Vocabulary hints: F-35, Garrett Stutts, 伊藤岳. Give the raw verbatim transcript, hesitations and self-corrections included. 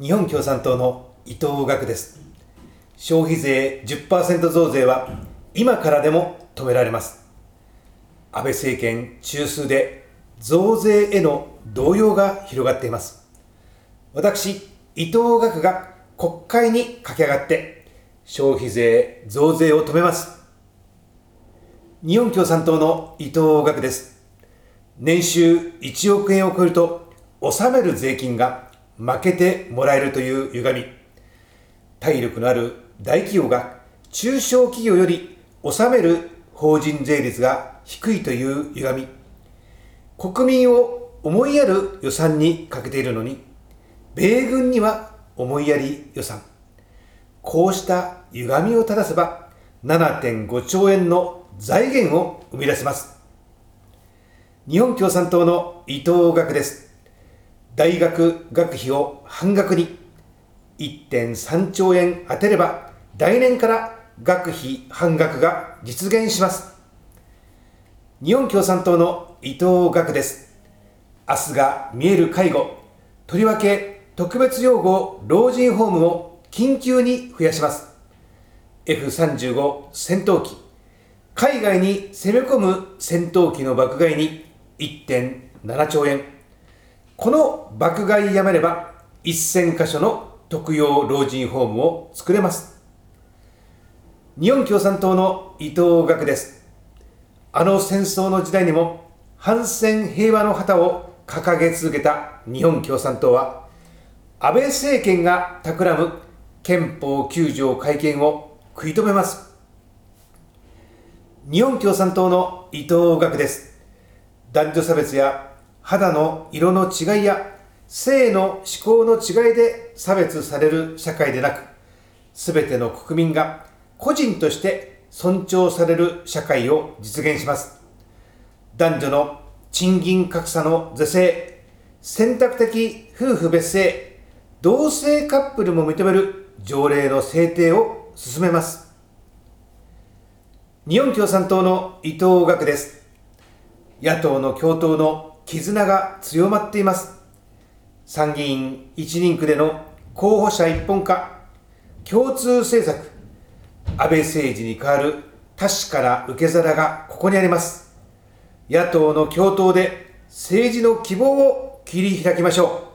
日本共産党の伊藤岳です。消費税 じゅっパーセント 増税は今からでも止められます。安倍政権中枢で増税への動揺が広がっています。私、伊藤岳が国会に駆け上がって消費税増税を止めます。日本共産党の伊藤岳です。年収いちおくえんを超えると納める税金が負けてもらえるという歪み、体力のある大企業が中小企業より納める法人税率が低いという歪み、国民を思いやる予算に欠けているのに、米軍には思いやり予算、こうした歪みを正せば ななてんごちょうえんの財源を生み出せます。日本共産党の伊藤岳です。大学学費を半額に いってんさんちょうえん当てれば来年から学費半額が実現します。日本共産党の伊藤岳です。明日が見える介護、とりわけ特別養護老人ホームを緊急に増やします。 エフさんじゅうご 戦闘機、海外に攻め込む戦闘機の爆買いに いってんななちょうえん、この爆買いやめればせんかしょの特養老人ホームを作れます。日本共産党の伊藤岳です。あの戦争の時代にも反戦平和の旗を掲げ続けた日本共産党は、安倍政権が企む憲法きゅうじょう改憲を食い止めます。日本共産党の伊藤岳です。男女差別や肌の色の違いや性の指向の違いで差別される社会でなく、すべての国民が個人として尊重される社会を実現します。男女の賃金格差の是正、選択的夫婦別姓、同性カップルも認める条例の制定を進めます。日本共産党の伊藤岳です。野党の共闘の絆が強まっています。参議院一人区での候補者一本化、共通政策、安倍政治に代わる確かな受け皿がここにあります。野党の共闘で政治の希望を切り開きましょう。